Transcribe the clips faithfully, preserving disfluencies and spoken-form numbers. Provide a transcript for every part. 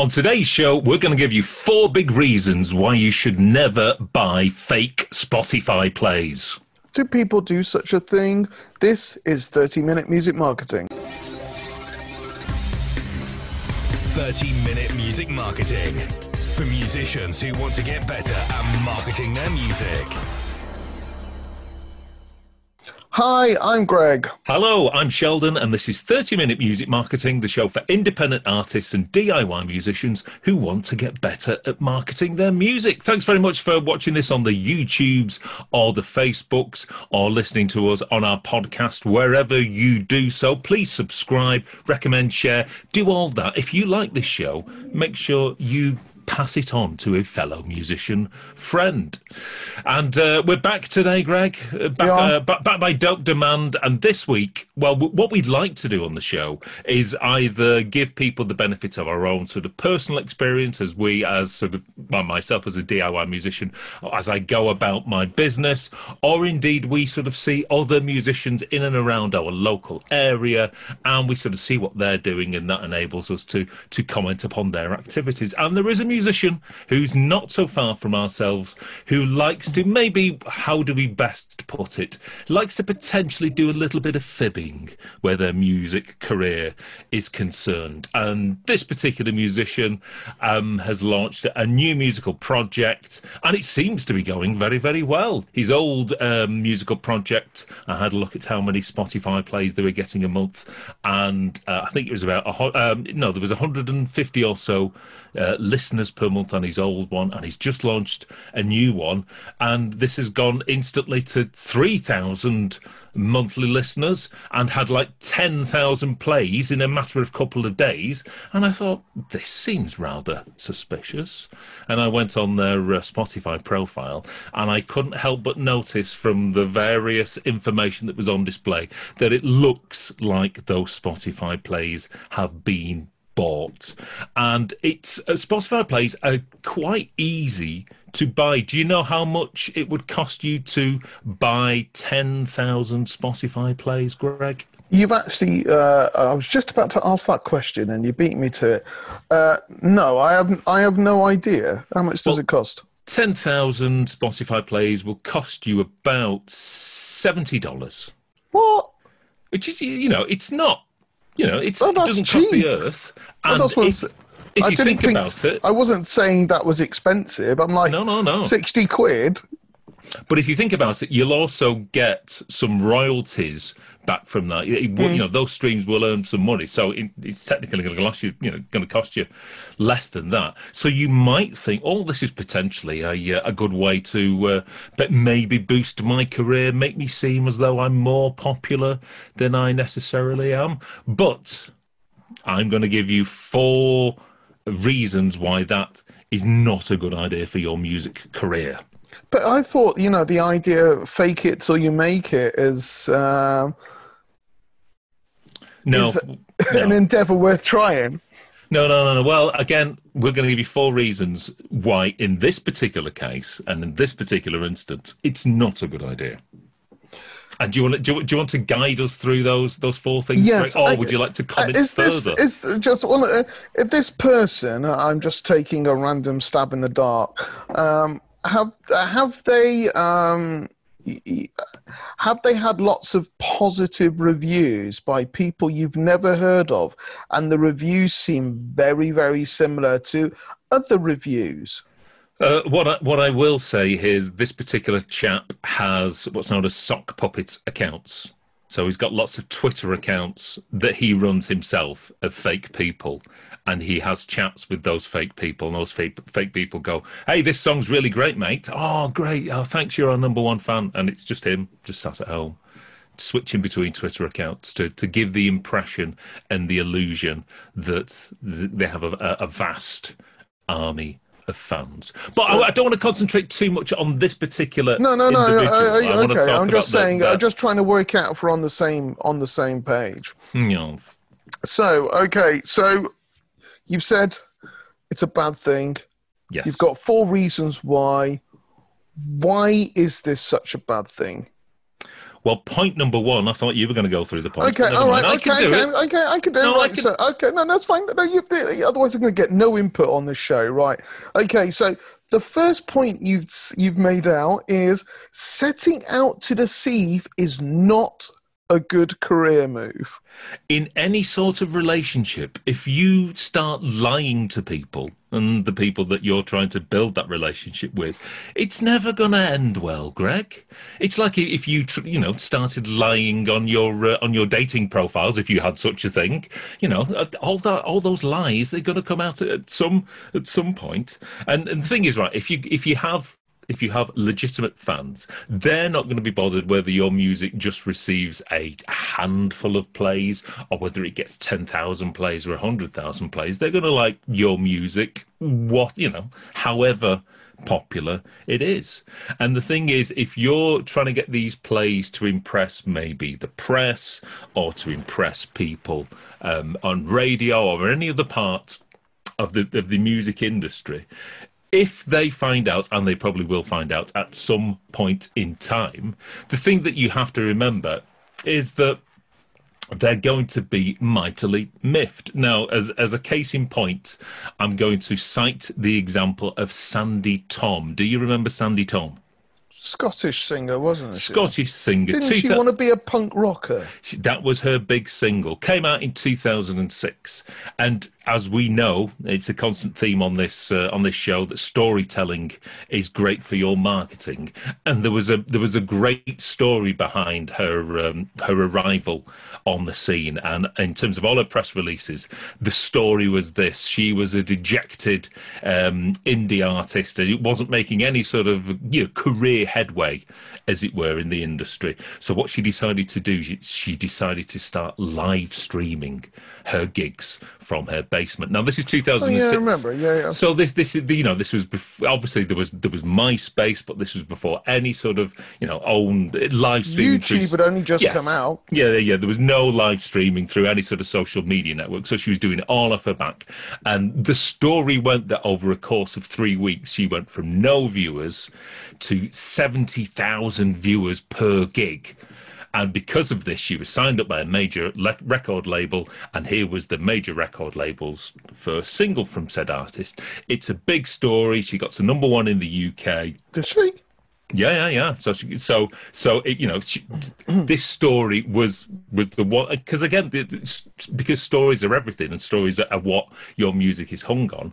On today's show, we're going to give you four big reasons why you should never buy fake Spotify plays. Do people do such a thing? This is thirty minute Music Marketing. thirty minute Music Marketing. For musicians who want to get better at marketing their music. Hi, I'm Greg. Hello, I'm Sheldon, and this is thirty minute Music Marketing, the show for independent artists and D I Y musicians who want to get better at marketing their music. Thanks very much for watching this on the YouTubes or the Facebooks or listening to us on our podcast, wherever you do so. Please subscribe, recommend, share, do all that. If you like this show, make sure you pass it on to a fellow musician friend. And uh, we're back today, Greg, uh, back, uh, back, back by dope demand. And this week, well, w what we'd like to do on the show is either give people the benefit of our own sort of personal experience as we, as sort of by myself as a D I Y musician, as I go about my business, or indeed we sort of see other musicians in and around our local area and we sort of see what they're doing, and that enables us to, to comment upon their activities. And there is a music musician who's not so far from ourselves, who likes to maybe, how do we best put it, likes to potentially do a little bit of fibbing where their music career is concerned. And this particular musician um, has launched a new musical project, and it seems to be going very, very well. His old um, musical project, I had a look at how many Spotify plays they were getting a month, and uh, I think it was about, a, um, no, there was a hundred and fifty or so uh, listeners per month on his old one, and he's just launched a new one, and this has gone instantly to three thousand monthly listeners and had like ten thousand plays in a matter of couple of days. And I thought, this seems rather suspicious, and I went on their uh, Spotify profile, and I couldn't help but notice from the various information that was on display that it looks like those Spotify plays have been bought. And it's uh, Spotify plays are quite easy to buy. Do you know how much it would cost you to buy ten thousand Spotify plays, Greg? You've actually, uh, I was just about to ask that question and you beat me to it. Uh, no, I have, I have no idea. How much does well, it cost? ten thousand Spotify plays will cost you about seventy dollars. What? Which is, you know, it's not You know, it's, oh, it doesn't cheap. cost the earth. And well, if, if I you didn't think, think about it... I wasn't saying that was expensive. I'm like, no, no, no. sixty quid. But if you think about it, you'll also get some royalties back from that. It, mm. You know, those streams will earn some money. So it, it's technically going to cost you, you know, going to cost you less than that. So you might think, oh, this is potentially a, a good way to uh, but maybe boost my career, make me seem as though I'm more popular than I necessarily am. But I'm going to give you four reasons why that is not a good idea for your music career. But I thought, you know, the idea of fake it till you make it is, uh, no, is no. an endeavour worth trying. No, no, no, no. Well, again, we're going to give you four reasons why in this particular case and in this particular instance, it's not a good idea. And do you want to, do you, do you want to guide us through those those four things? Yes. Or I, would you like to comment is this, further? Is just well, uh, this person? I'm just taking a random stab in the dark. Um, Have have they um, have they had lots of positive reviews by people you've never heard of, and the reviews seem very very similar to other reviews? Uh, what I, what I will say is this particular chap has what's known as sock puppet accounts. So he's got lots of Twitter accounts that he runs himself of fake people, and he has chats with those fake people, and those fake, fake people go, hey, this song's really great, mate. Oh, great. Oh, thanks, you're our number one fan. And it's just him, just sat at home, switching between Twitter accounts to, to give the impression and the illusion that th they have a, a vast army of fans. But so, I, I don't want to concentrate too much on this particular no no no individual. I, I, I want okay. to talk I'm just about saying the, the... I'm just trying to work out if we're on the same on the same page. Yes. So okay, so you've said it's a bad thing. Yes. You've got four reasons why. Why is this such a bad thing? Well, point number one, I thought you were going to go through the point. Okay, all right, okay, okay, okay, okay, I can do no, it. Right, can... So, okay, no, that's fine. No, you, otherwise, I'm going to get no input on this show, right? Okay, so the first point you've you've made out is setting out to deceive is not a good career move. In any sort of relationship, if you start lying to people and the people that you're trying to build that relationship with, it's never going to end well, Greg. It's like if you, you know, started lying on your uh, on your dating profiles, if you had such a thing, you know, all that, all those lies, they're going to come out at some at some point. And, and the thing is, right, if you if you have. If you have legitimate fans, they're not going to be bothered whether your music just receives a handful of plays or whether it gets ten thousand plays or one hundred thousand plays. They're going to like your music, what, you know, however popular it is. And the thing is, if you're trying to get these plays to impress maybe the press or to impress people um, on radio or any other part of the, of the music industry, if they find out, and they probably will find out at some point in time, the thing that you have to remember is that they're going to be mightily miffed. Now, as, as a case in point, I'm going to cite the example of Sandy Tom. Do you remember Sandy Tom? Scottish singer, wasn't it? Scottish singer. Didn't she want to be a punk rocker? That was her big single. Came out in two thousand six. And as we know, it's a constant theme on this uh, on this show that storytelling is great for your marketing. And there was a there was a great story behind her um, her arrival on the scene. And in terms of all her press releases, the story was this: she was a dejected um, indie artist, and it wasn't making any sort of, you know, career headway, as it were, in the industry. So what she decided to do, she, she decided to start live streaming her gigs from her basement. Now, this is two thousand six. Oh, yeah, I remember. Yeah, yeah. So this, this, you know, this was before, obviously there was there was MySpace, but this was before any sort of, you know, own live streaming. YouTube had only just yes. come out. Yeah, yeah, there was no live streaming through any sort of social media network. So she was doing it all off her back, and the story went that over a course of three weeks, she went from no viewers to seventy thousand viewers per gig. And because of this, she was signed up by a major le record label. And here was the major record label's first single from said artist. It's a big story. She got to number one in the U K. Did she? Yeah, yeah, yeah. So, she, so, so, it, you know, she, this story was was the one, because again, the, the, because stories are everything, and stories are what your music is hung on.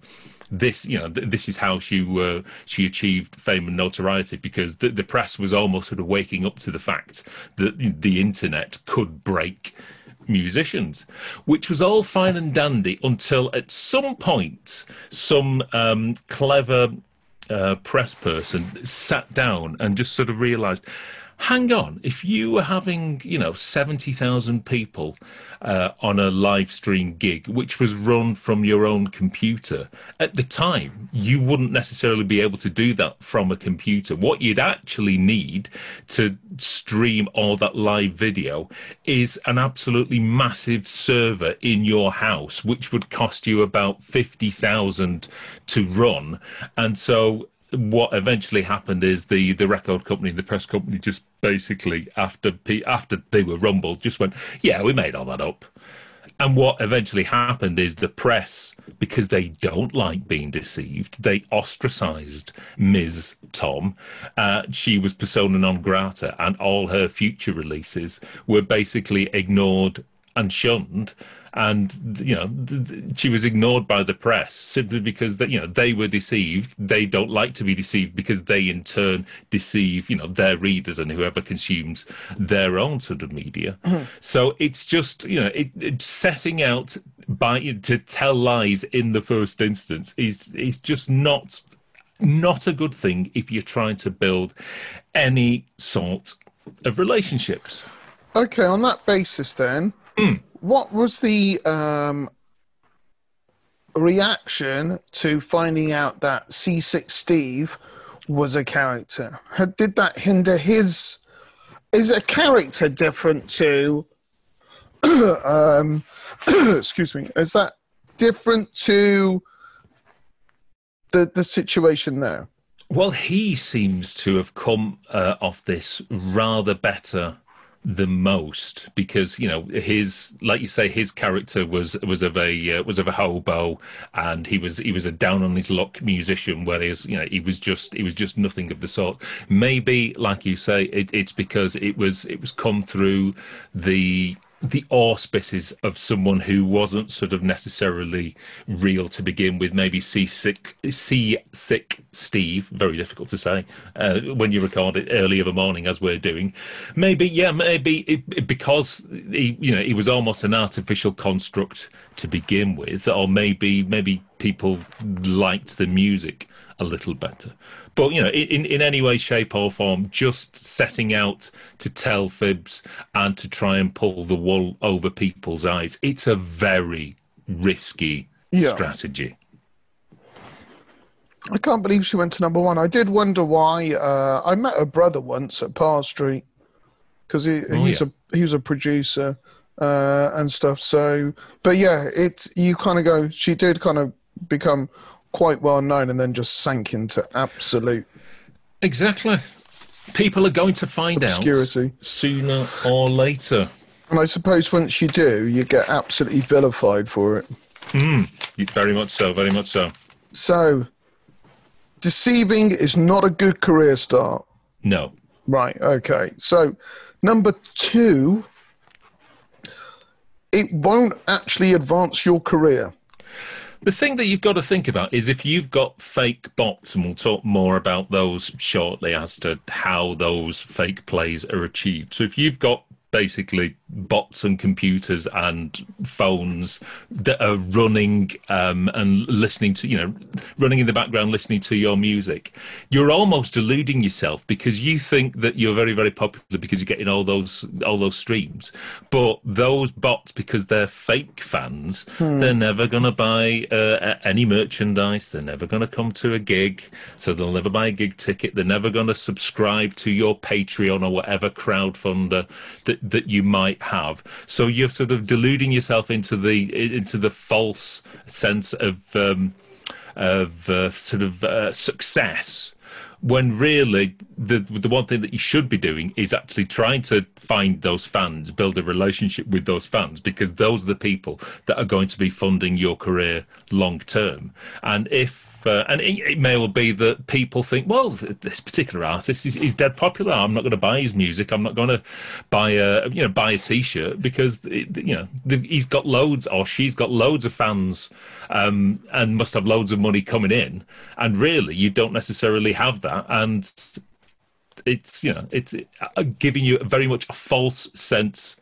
This, you know, th this is how she uh, she achieved fame and notoriety, because the, the press was almost sort of waking up to the fact that the internet could break musicians, which was all fine and dandy until at some point some um, clever Uh, press person sat down and just sort of realized, hang on, if you were having, you know, seventy thousand people uh, on a live stream gig, which was run from your own computer, at the time, you wouldn't necessarily be able to do that from a computer. What you'd actually need to stream all that live video is an absolutely massive server in your house, which would cost you about fifty thousand to run. And so what eventually happened is the the record company, the press company, just basically after after they were rumbled, just went, yeah, we made all that up. And what eventually happened is the press, because they don't like being deceived, they ostracised Miz Tom. Uh, she was persona non grata, and all her future releases were basically ignored and shunned. And, you know, th th she was ignored by the press simply because, that, you know, they were deceived. They don't like to be deceived because they in turn deceive, you know, their readers and whoever consumes their own sort of media. Mm-hmm. So it's just, you know, it, it setting out by to tell lies in the first instance is is just not not a good thing if you're trying to build any sort of relationships. Okay, on that basis then, mm. what was the um, reaction to finding out that C six Steve was a character? Did that hinder his... Is a character different to... um, excuse me. Is that different to the, the situation there? Well, he seems to have come uh, off this rather better the most, because, you know, his, like you say, his character was was of a uh, was of a hobo, and he was he was a down on his luck musician, whereas, you know, he was just he was just nothing of the sort. Maybe, like you say, it, it's because it was it was come through the the auspices of someone who wasn't sort of necessarily real to begin with. Maybe C six Steve, very difficult to say uh, when you record it early of a morning as we're doing. Maybe, yeah, maybe it, it, because he, you know, he was almost an artificial construct to begin with, or maybe maybe people liked the music a little better. But, you know, in, in any way, shape or form, just setting out to tell fibs and to try and pull the wool over people's eyes, it's a very risky yeah. strategy. I can't believe she went to number one. I did wonder why. Uh, I met her brother once at Parr Street, because he, oh, he's yeah. a, he was a producer uh, and stuff. So, but yeah, it, you kind of go, she did kind of become quite well known and then just sank into absolute exactly people are going to find obscurity. Out sooner or later, and I suppose once you do, you get absolutely vilified for it. Mm, very much so, very much so. So deceiving is not a good career start. No. Right, okay. So number two, it won't actually advance your career. The thing that you've got to think about is if you've got fake bots, and we'll talk more about those shortly as to how those fake plays are achieved. So if you've got basically bots and computers and phones that are running um, and listening to, you know, running in the background, listening to your music, you're almost deluding yourself, because you think that you're very, very popular because you're getting all those all those streams. But those bots, because they're fake fans, hmm. they're never going to buy uh, any merchandise. They're never going to come to a gig. So they'll never buy a gig ticket. They're never going to subscribe to your Patreon or whatever crowdfunder that, that you might have. So you're sort of deluding yourself into the into the false sense of um, of uh, sort of uh, success, when really the the one thing that you should be doing is actually trying to find those fans, build a relationship with those fans, because those are the people that are going to be funding your career long term. And if Uh, and it, it may well be that people think, well, this particular artist is, is dead popular. I'm not going to buy his music. I'm not going to buy a, you know, buy a T-shirt, because it, you know, the, he's got loads, or she's got loads of fans, um, and must have loads of money coming in. And really, you don't necessarily have that. And it's, you know, it's it, uh, giving you very much a false sense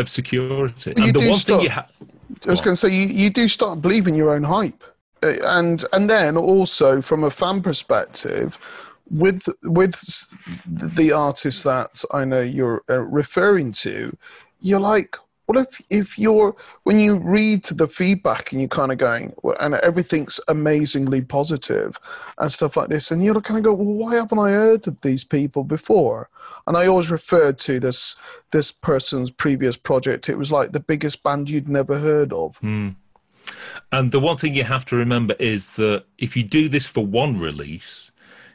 of security. But and the one start, thing you ha- I was going to say, you, you do start believing your own hype. And and then also from a fan perspective, with with the artists that I know you're referring to, you're like, well, if if you're when you read the feedback and you're kind of going, and everything's amazingly positive and stuff like this, and you're kind of go, well, why haven't I heard of these people before? And I always referred to this this person's previous project. It was like the biggest band you'd never heard of. Mm. And the one thing you have to remember is that if you do this for one release,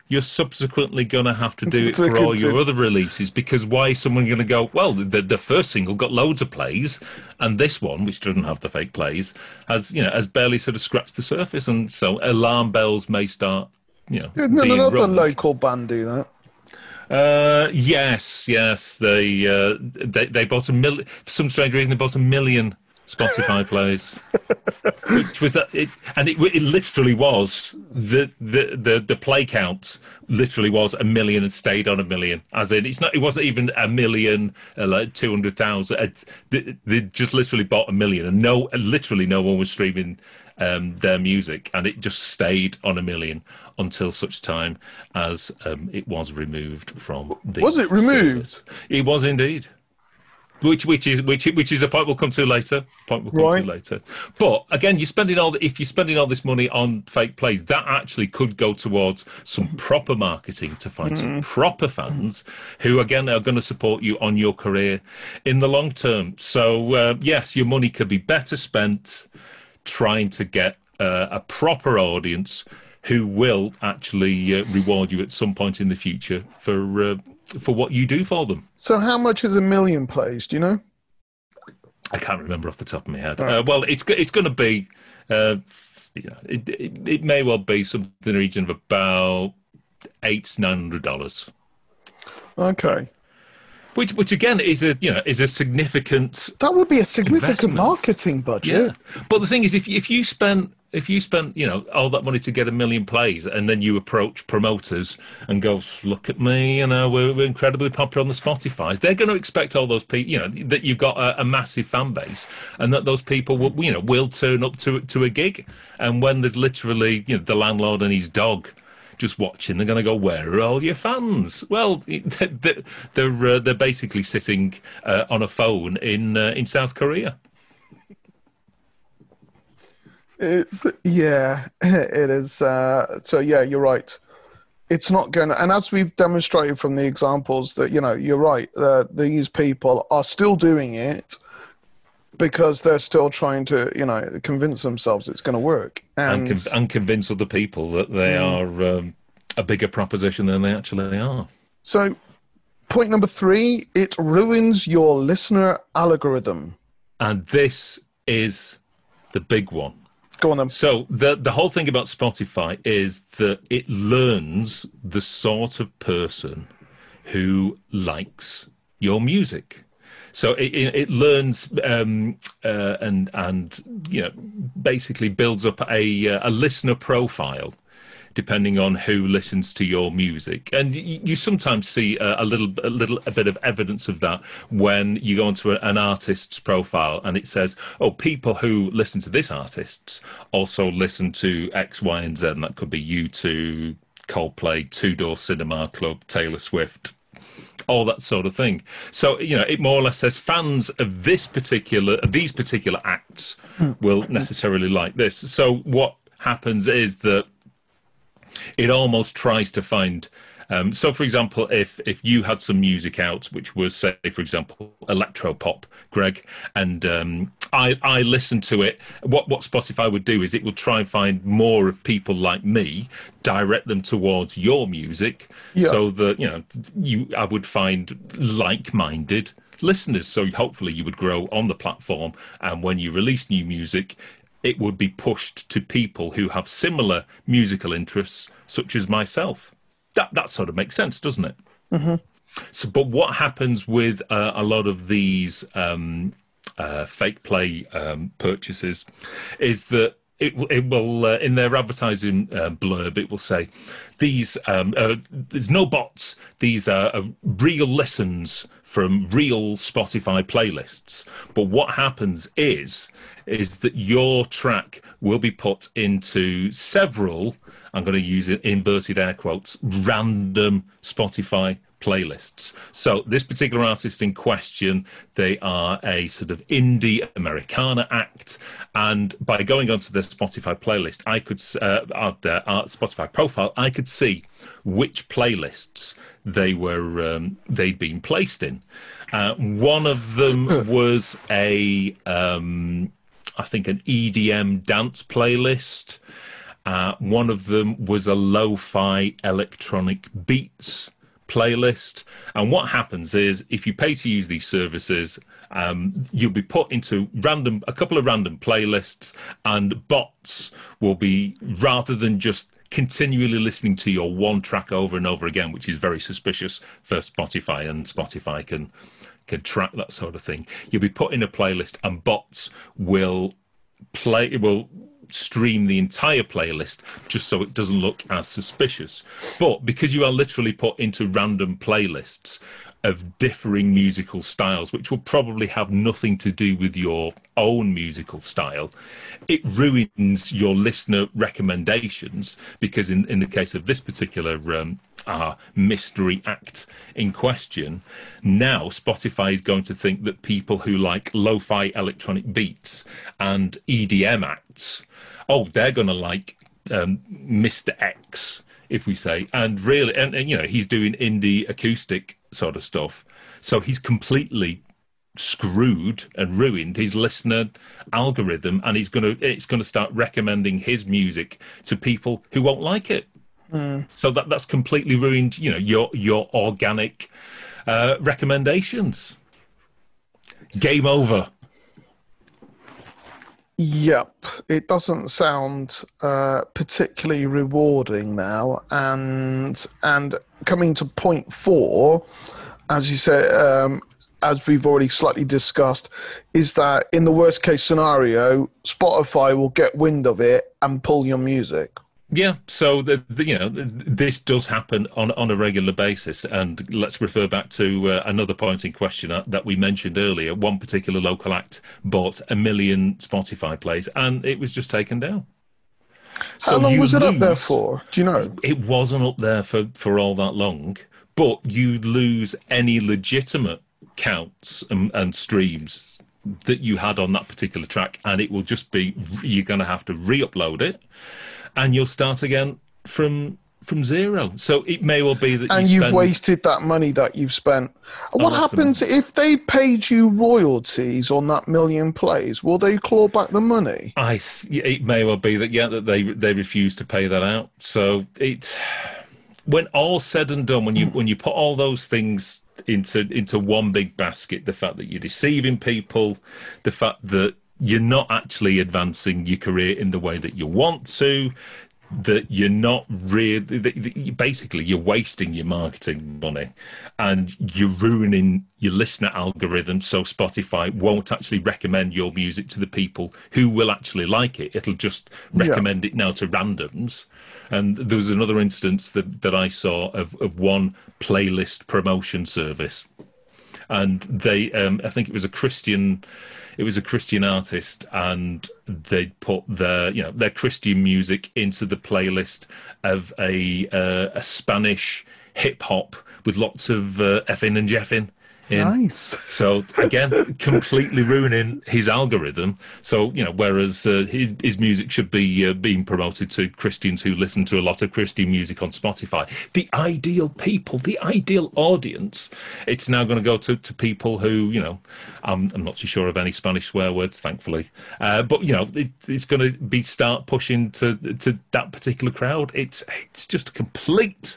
you're subsequently going to have to do it for all your other releases, because why is someone going to go, well, the, the first single got loads of plays, and this one, which doesn't have the fake plays, has, you know, has barely sort of scratched the surface, and so alarm bells may start, you know, being rung. Didn't another local band do that? Uh, yes, yes. They uh, they, they bought a million, for some strange reason, they bought a million Spotify plays, which was it, and it, it literally was the, the the the play count literally was a million and stayed on a million. As in, it's not, it wasn't even a million, uh, like two hundred thousand. They, they just literally bought a million, and no, literally no one was streaming um, their music, and it just stayed on a million until such time as um, it was removed from the. Was it removed? Service. It was indeed. Which which is which which is a point we'll come to later. Point we'll come right. to later. But again, you're spending all the, if you're spending all this money on fake plays, that actually could go towards some proper marketing to find mm. some proper fans who again are going to support you on your career in the long term. So uh, yes, your money could be better spent trying to get uh, a proper audience who will actually uh, reward you at some point in the future for. Uh, for what you do for them. So how much is a million plays? Do you know? I can't remember off the top of my head. Right. Uh, well, it's it's going to be, uh, yeah, it, it it may well be something in the region of about eight nine hundred dollars. Okay. Which, which again is a you know is a significant that would be a significant investment. Marketing budget. Yeah. But the thing is, if if you spend if you spend you know all that money to get a million plays, and then you approach promoters and go, look at me, you know, we're, we're incredibly popular on the Spotify's. They're going to expect all those people, you know, that you've got a, a massive fan base, and that those people will you know will turn up to to a gig. And when there's literally you know the landlord and his dog just watching, they're going to go, where are all your fans? Well, they're they're, uh, they're basically sitting uh, on a phone in uh, in South Korea. It's yeah, it is. Uh, so yeah, you're right. It's not going to, and as we've demonstrated from the examples that you know, you're right. Uh, these people are still doing it because they're still trying to, you know, convince themselves it's going to work, and and, con and convince other people that they mm. are um, a bigger proposition than they actually are. So, point number three: it ruins your listener algorithm, and this is the big one. Go on then. So the the whole thing about Spotify is that it learns the sort of person who likes your music. So it, it learns um, uh, and and you know basically builds up a a listener profile depending on who listens to your music, and you, you sometimes see a, a little a little a bit of evidence of that when you go onto a, an artist's profile and it says, oh, people who listen to this artist also listen to X, Y, and Z, and that could be U two, Coldplay, Two Door Cinema Club, Taylor Swift. All that sort of thing. So you know, it more or less says fans of this particular, of these particular acts, will necessarily like this. So what happens is that it almost tries to find. Um, so, for example, if if you had some music out which was, say, for example, electro pop, Greg, and um, I I listened to it, what what Spotify would do is it will try and find more of people like me, direct them towards your music, yeah. so that you know you I would find like-minded listeners. So hopefully you would grow on the platform, and when you release new music, it would be pushed to people who have similar musical interests, such as myself. That, that sort of makes sense, doesn't it? Mm-hmm. So, but what happens with uh, a lot of these um, uh, fake play um, purchases is that it, it will, uh, in their advertising uh, blurb, it will say, "These um, uh, there's no bots. These are uh, real listens from real Spotify playlists." But what happens is, is that your track will be put into several, I'm going to use inverted air quotes, random Spotify playlists. So this particular artist in question, they are a sort of indie Americana act, and by going onto their Spotify playlist, I could, uh, our, our Spotify profile, I could see which playlists they were, um, they'd been placed in. Uh, one of them was a, um, I think, an E D M dance playlist. Uh, one of them was a lo-fi electronic beats playlist. And what happens is, if you pay to use these services, um, you'll be put into random, a couple of random playlists, and bots will be, rather than just continually listening to your one track over and over again, which is very suspicious for Spotify, and Spotify can, can track that sort of thing. You'll be put in a playlist, and bots will play, will stream the entire playlist just so it doesn't look as suspicious. But because you are literally put into random playlists of differing musical styles, which will probably have nothing to do with your own musical style, it ruins your listener recommendations, because in, in the case of this particular um, uh, mystery act in question, now Spotify is going to think that people who like lo-fi electronic beats and E D M acts, oh, they're going to like um, Mister X, if we say, and really, and, and you know, he's doing indie acoustic sort of stuff, so he's completely screwed and ruined his listener algorithm, and he's gonna it's gonna start recommending his music to people who won't like it. Mm. So that that's completely ruined, you know, your your organic uh, recommendations. Game over. Yep, it doesn't sound uh, particularly rewarding now. And and coming to point four, as you say, um, as we've already slightly discussed, is that in the worst case scenario, Spotify will get wind of it and pull your music. Yeah, so the, the, you know, this does happen on, on a regular basis, and let's refer back to uh, another point in question that we mentioned earlier. One particular local act bought a million Spotify plays, and it was just taken down. So how long was it up there for? Do you know? It wasn't up there for, for all that long, but you lose any legitimate counts and, and streams that you had on that particular track, and it will just be, you're going to have to re-upload it. And you'll start again from from zero. So it may well be that and you spend... you've wasted that money that you've spent. What happens if they paid you royalties on that million plays? Will they claw back the money? I th- it may well be that yeah that they they refuse to pay that out. So it when all said and done, when you when you put all those things into into one big basket, the fact that you're deceiving people, the fact that you're not actually advancing your career in the way that you want to, that you're not really... That you, basically, you're wasting your marketing money and you're ruining your listener algorithm, so Spotify won't actually recommend your music to the people who will actually like it. It'll just recommend yeah. it now to randoms. And there was another instance that, that I saw of, of one playlist promotion service. And they, um, I think it was a Christian... It was a Christian artist, and they'd put their, you know, their Christian music into the playlist of a uh, a Spanish hip hop with lots of uh, effing and jeffing in. Nice. So again, completely ruining his algorithm. So you know, whereas uh, his, his music should be uh, being promoted to Christians who listen to a lot of Christian music on Spotify, the ideal people, the ideal audience, it's now going to go to to people who, you know, I'm, I'm not too sure of any Spanish swear words, thankfully, uh, but you know, it, it's going to be start pushing to to that particular crowd. It's it's just a complete.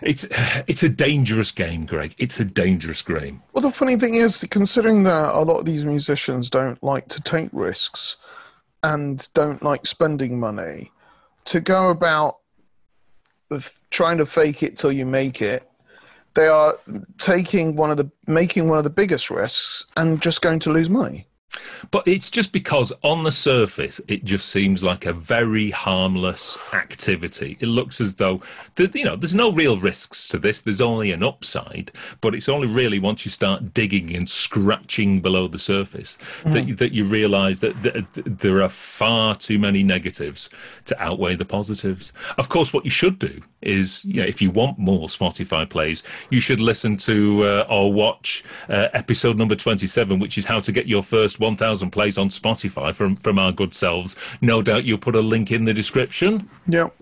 It's it's a dangerous game, Greg. It's a dangerous game. Well, the funny thing is, considering that a lot of these musicians don't like to take risks and don't like spending money, to go about trying to fake it till you make it, they are taking one of the making one of the biggest risks and just going to lose money. But it's just because on the surface, it just seems like a very harmless activity. It looks as though, the, you know, there's no real risks to this. There's only an upside, but it's only really once you start digging and scratching below the surface mm. that, you, that you realise that, that, that there are far too many negatives to outweigh the positives. Of course, what you should do is, you know, if you want more Spotify plays, you should listen to uh, or watch uh, episode number twenty-seven, which is how to get your first one thousand plays on Spotify from from our good selves. No doubt you'll put a link in the description. Yep.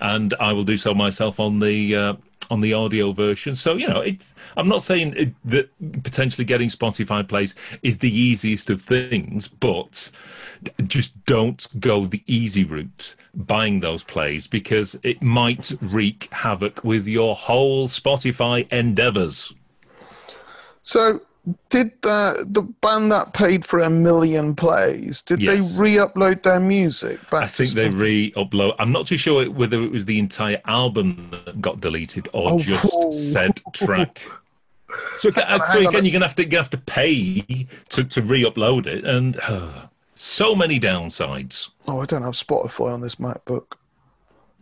And I will do so myself on the uh, on the audio version. So, you know, it, I'm not saying it, that potentially getting Spotify plays is the easiest of things, but just don't go the easy route buying those plays, because it might wreak havoc with your whole Spotify endeavors. So... Did the, the band that paid for a million plays, did yes. they re-upload their music back I think to they re-upload. I'm not too sure whether it was the entire album that got deleted or oh. just said track. So, on, so again, you're going to have to you have to pay to, to re-upload it. And uh, so many downsides. Oh, I don't have Spotify on this MacBook.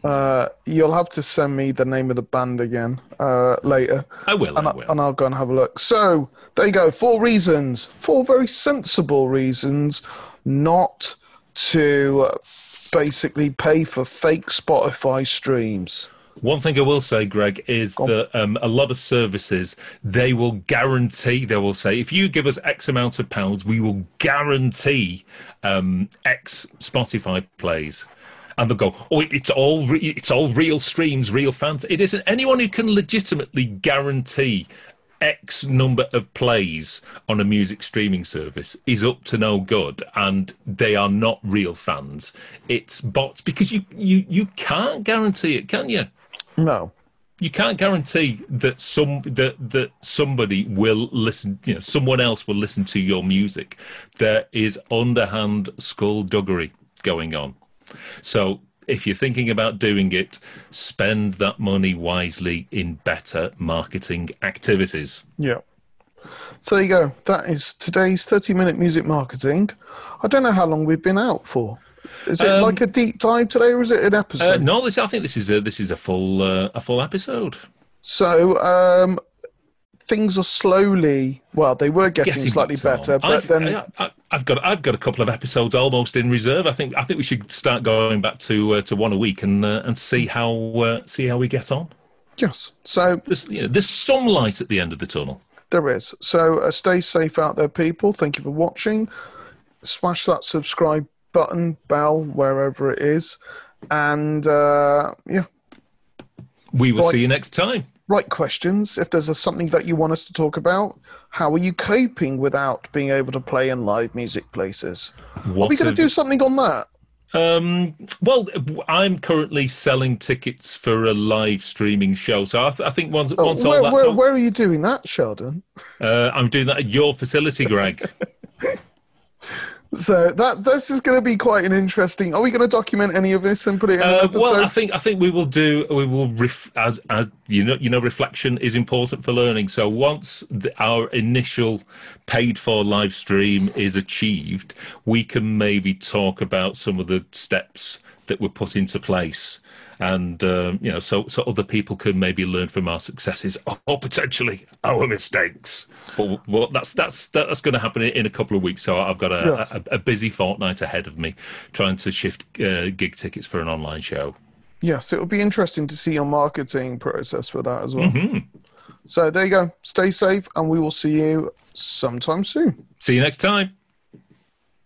Uh, you'll have to send me the name of the band again uh, later. I will, and I will. And I'll go and have a look. So, there you go. Four reasons. Four very sensible reasons not to basically pay for fake Spotify streams. One thing I will say, Greg, is that um, a lot of services, they will guarantee, they will say, if you give us X amount of pounds, we will guarantee um, X Spotify plays. And they'll go, oh, it's all re- it's all real streams, real fans. It isn't. Anyone who can legitimately guarantee X number of plays on a music streaming service is up to no good, and they are not real fans. It's bots, because you, you, you can't guarantee it, can you? No. You can't guarantee that some that that somebody will listen, you know, someone else will listen to your music. There is underhand skullduggery going on. So if you're thinking about doing it, spend that money wisely in better marketing activities. Yeah. So there you go. That is today's thirty minute music marketing. I don't know how long we've been out for. Is it um, like a deep dive today, or is it an episode? Uh, no, this, I think this is a this is a full uh, a full episode. So um, things are slowly, well, they were getting, getting slightly better, but I've, then I, I, I've got I've got a couple of episodes almost in reserve. I think I think we should start going back to uh, to one a week and uh, and see how uh, see how we get on. Yes. So there's, you know, there's some light at the end of the tunnel. There is. So uh, stay safe out there, people. Thank you for watching. Smash that subscribe button, bell, wherever it is, and uh yeah, we will, like, see you next time. Write questions if there's a, something that you want us to talk about. How are you coping without being able to play in live music places? What are we going to do something on that? Um, well, I'm currently selling tickets for a live streaming show, so I, th I think once, oh, once where, all that's where, on, where are you doing that, Sheldon? Uh, I'm doing that at your facility, Greg. So that this is going to be quite an interesting. Are we going to document any of this and put it in uh, an episode? Well, I think I think we will do. We will ref, as as you know. You know, reflection is important for learning. So once the, our initial paid-for live stream is achieved, we can maybe talk about some of the steps that were put into place, and um, you know, so so other people can maybe learn from our successes or potentially our mistakes. But well, that's that's that's going to happen in a couple of weeks. So I've got a, yes. a, a busy fortnight ahead of me, trying to shift uh, gig tickets for an online show. Yes, it will be interesting to see your marketing process for that as well. Mm-hmm. So there you go. Stay safe, and we will see you sometime soon. See you next time.